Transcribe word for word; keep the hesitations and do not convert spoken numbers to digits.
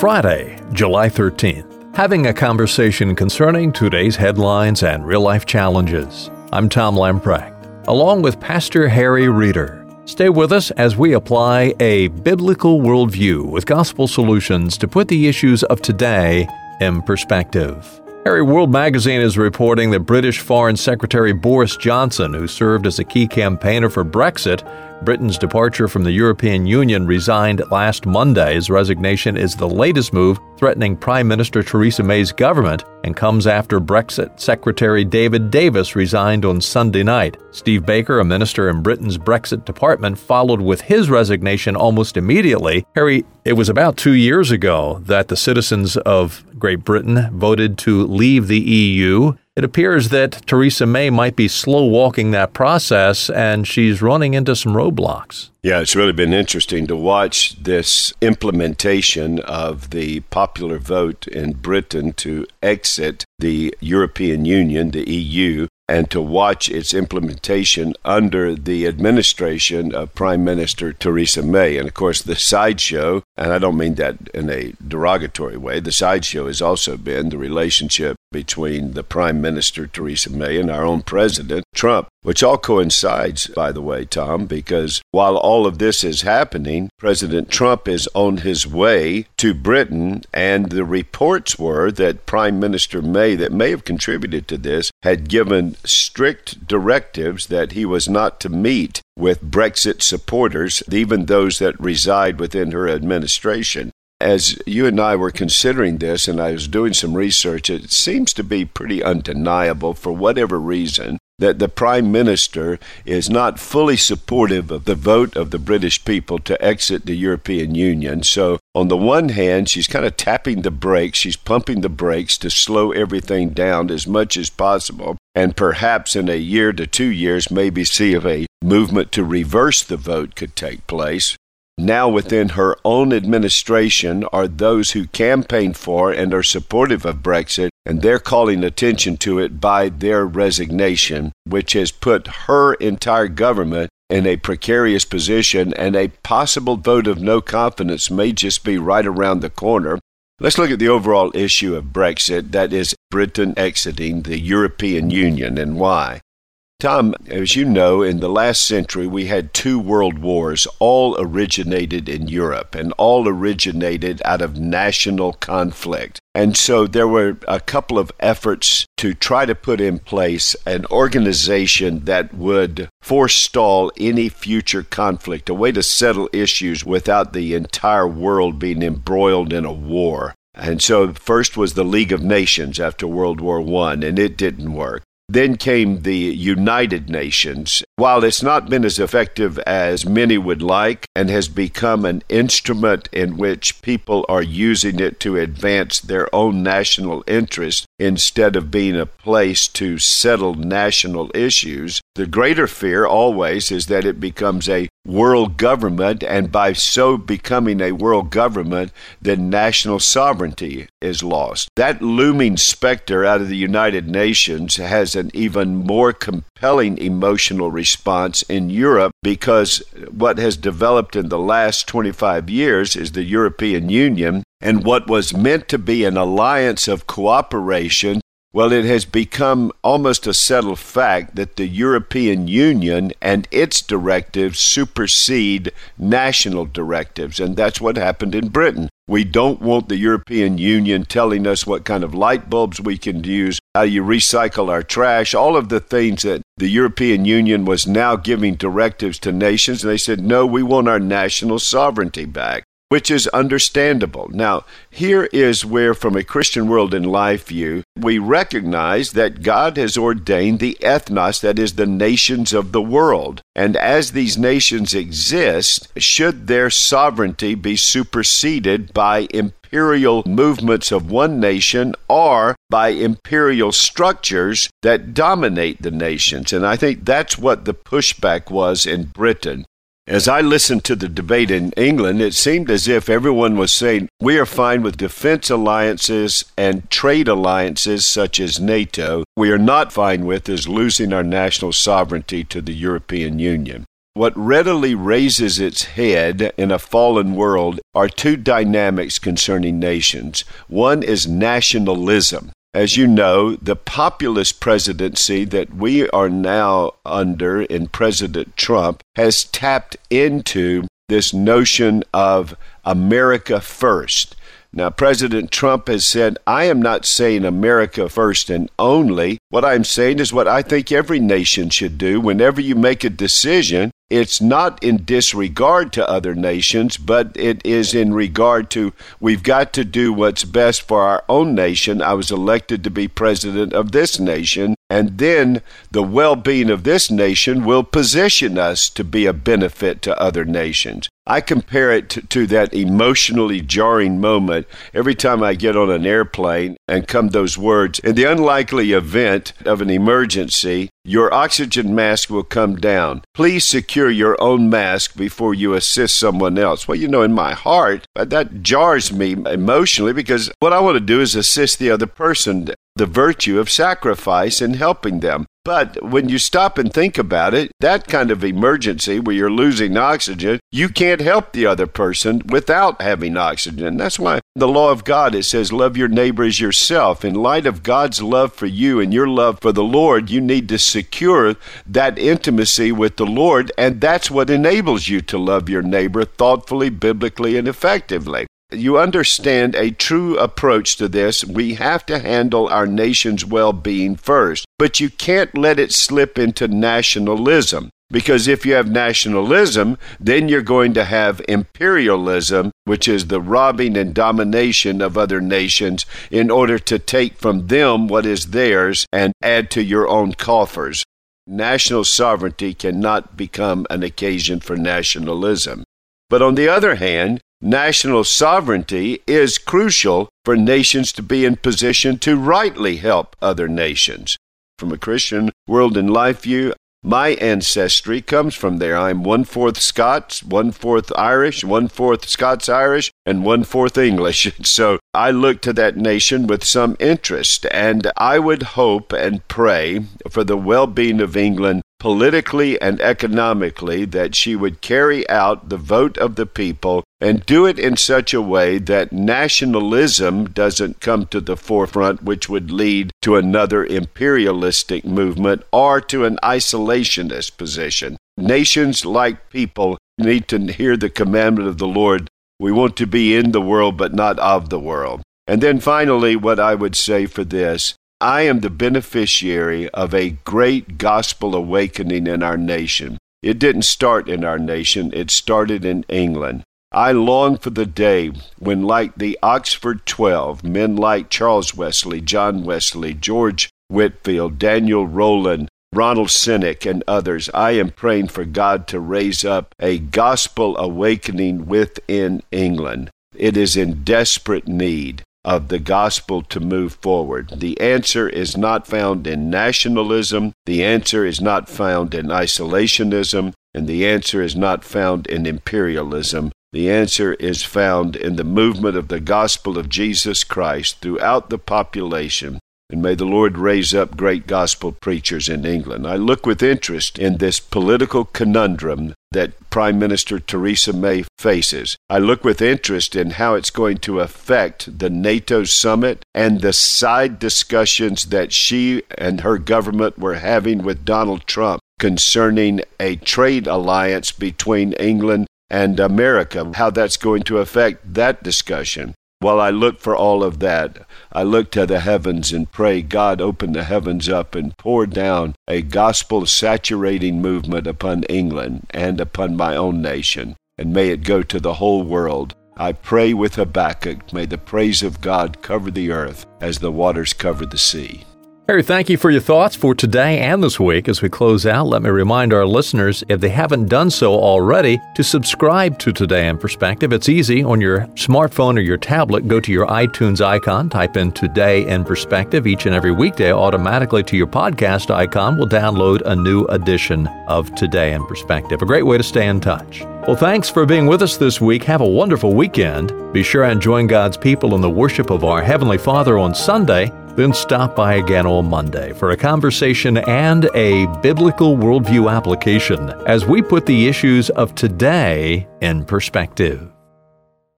Friday, July thirteenth, having a conversation concerning today's headlines and real-life challenges. I'm Tom Lamprecht, along with Pastor Harry Reeder. Stay with us as we apply a biblical worldview with gospel solutions to put the issues of today in perspective. Harry, World Magazine is reporting that British Foreign Secretary Boris Johnson, who served as a key campaigner for Brexit, Britain's departure from the European Union, resigned last Monday. His resignation is the latest move threatening Prime Minister Theresa May's government and comes after Brexit Secretary David Davis resigned on Sunday night. Steve Baker, a minister in Britain's Brexit department, followed with his resignation almost immediately. Harry, it was about two years ago that the citizens of Great Britain voted to leave the E U. It appears that Theresa May might be slow walking that process, and she's running into some roadblocks. Yeah, it's really been interesting to watch this implementation of the popular vote in Britain to exit the European Union, the E U, and to watch its implementation under the administration of Prime Minister Theresa May. And of course, the sideshow, and I don't mean that in a derogatory way, the sideshow has also been the relationship between the Prime Minister Theresa May and our own President Trump, which all coincides, by the way, Tom, because while all of this is happening, President Trump is on his way to Britain, and the reports were that Prime Minister May, that may have contributed to this, had given strict directives that he was not to meet with Brexit supporters, even those that reside within her administration. As you and I were considering this, and I was doing some research, it seems to be pretty undeniable, for whatever reason, that the Prime Minister is not fully supportive of the vote of the British people to exit the European Union. So on the one hand, she's kind of tapping the brakes, she's pumping the brakes to slow everything down as much as possible, and perhaps in a year to two years, maybe see if a movement to reverse the vote could take place. Now within her own administration are those who campaign for and are supportive of Brexit, and they're calling attention to it by their resignation, which has put her entire government in a precarious position, and a possible vote of no confidence may just be right around the corner. Let's look at the overall issue of Brexit, that is Britain exiting the European Union, and why. Tom, as you know, in the last century, we had two world wars, all originated in Europe and all originated out of national conflict. And so there were a couple of efforts to try to put in place an organization that would forestall any future conflict, a way to settle issues without the entire world being embroiled in a war. And so first was the League of Nations after World War One, and it didn't work. Then came the United Nations. While it's not been as effective as many would like and has become an instrument in which people are using it to advance their own national interests instead of being a place to settle national issues, the greater fear always is that it becomes a world government, and by so becoming a world government, then national sovereignty is lost. That looming specter out of the United Nations has an even more compelling emotional response in Europe, because what has developed in the last twenty-five years is the European Union, and what was meant to be an alliance of cooperation, well, it has become almost a settled fact that the European Union and its directives supersede national directives, and that's what happened in Britain. We don't want the European Union telling us what kind of light bulbs we can use, how you recycle our trash, all of the things that the European Union was now giving directives to nations, and they said, no, we want our national sovereignty back, which is understandable. Now, here is where, from a Christian world and life view, we recognize that God has ordained the ethnos, that is, the nations of the world. And as these nations exist, should their sovereignty be superseded by imperial movements of one nation or by imperial structures that dominate the nations? And I think that's what the pushback was in Britain. As I listened to the debate in England, it seemed as if everyone was saying, we are fine with defense alliances and trade alliances such as NATO. We are not fine with is losing our national sovereignty to the European Union. What readily raises its head in a fallen world are two dynamics concerning nations. One is nationalism. As you know, the populist presidency that we are now under in President Trump has tapped into this notion of America first. Now, President Trump has said, I am not saying America first and only. What I'm saying is what I think every nation should do. Whenever you make a decision, it's not in disregard to other nations, but it is in regard to we've got to do what's best for our own nation. I was elected to be president of this nation, and then the well-being of this nation will position us to be a benefit to other nations. I compare it to, to that emotionally jarring moment every time I get on an airplane and come those words, in the unlikely event of an emergency, your oxygen mask will come down. Please secure your own mask before you assist someone else. Well, you know, in my heart, that jars me emotionally because what I want to do is assist the other person, the virtue of sacrifice in helping them. But when you stop and think about it, that kind of emergency where you're losing oxygen, you can't help the other person without having oxygen. That's why the law of God, it says, love your neighbor as yourself. In light of God's love for you and your love for the Lord, you need to secure that intimacy with the Lord, and that's what enables you to love your neighbor thoughtfully, biblically, and effectively. You understand a true approach to this. We have to handle our nation's well-being first, but you can't let it slip into nationalism, because if you have nationalism, then you're going to have imperialism, which is the robbing and domination of other nations in order to take from them what is theirs and add to your own coffers. National sovereignty cannot become an occasion for nationalism. But on the other hand, national sovereignty is crucial for nations to be in position to rightly help other nations. From a Christian world and life view, my ancestry comes from there. I'm one-fourth Scots, one-fourth Irish, one-fourth Scots-Irish, and one-fourth English. So I look to that nation with some interest, and I would hope and pray for the well-being of England politically and economically, that she would carry out the vote of the people and do it in such a way that nationalism doesn't come to the forefront, which would lead to another imperialistic movement or to an isolationist position. Nations, like people, need to hear the commandment of the Lord. We want to be in the world, but not of the world. And then finally, what I would say for this, I am the beneficiary of a great gospel awakening in our nation. It didn't start in our nation. It started in England. I long for the day when, like the Oxford twelve, men like Charles Wesley, John Wesley, George Whitefield, Daniel Rowland, Ronald Sinek, and others, I am praying for God to raise up a gospel awakening within England. It is in desperate need of the gospel to move forward. The answer is not found in nationalism. The answer is not found in isolationism. And the answer is not found in imperialism. The answer is found in the movement of the gospel of Jesus Christ throughout the population. And may the Lord raise up great gospel preachers in England. I look with interest in this political conundrum that Prime Minister Theresa May faces. I look with interest in how it's going to affect the NATO summit and the side discussions that she and her government were having with Donald Trump concerning a trade alliance between England and America, how that's going to affect that discussion. While I look for all of that, I look to the heavens and pray, God, open the heavens up and pour down a gospel-saturating movement upon England and upon my own nation, and may it go to the whole world. I pray with Habakkuk, may the praise of God cover the earth as the waters cover the sea. Harry, thank you for your thoughts for today and this week. As we close out, let me remind our listeners, if they haven't done so already, to subscribe to Today in Perspective. It's easy. On your smartphone or your tablet, go to your iTunes icon, type in Today in Perspective. Each and every weekday, automatically to your podcast icon, will download a new edition of Today in Perspective. A great way to stay in touch. Well, thanks for being with us this week. Have a wonderful weekend. Be sure and join God's people in the worship of our Heavenly Father on Sunday. Then stop by again on Monday for a conversation and a biblical worldview application as we put the issues of today in perspective.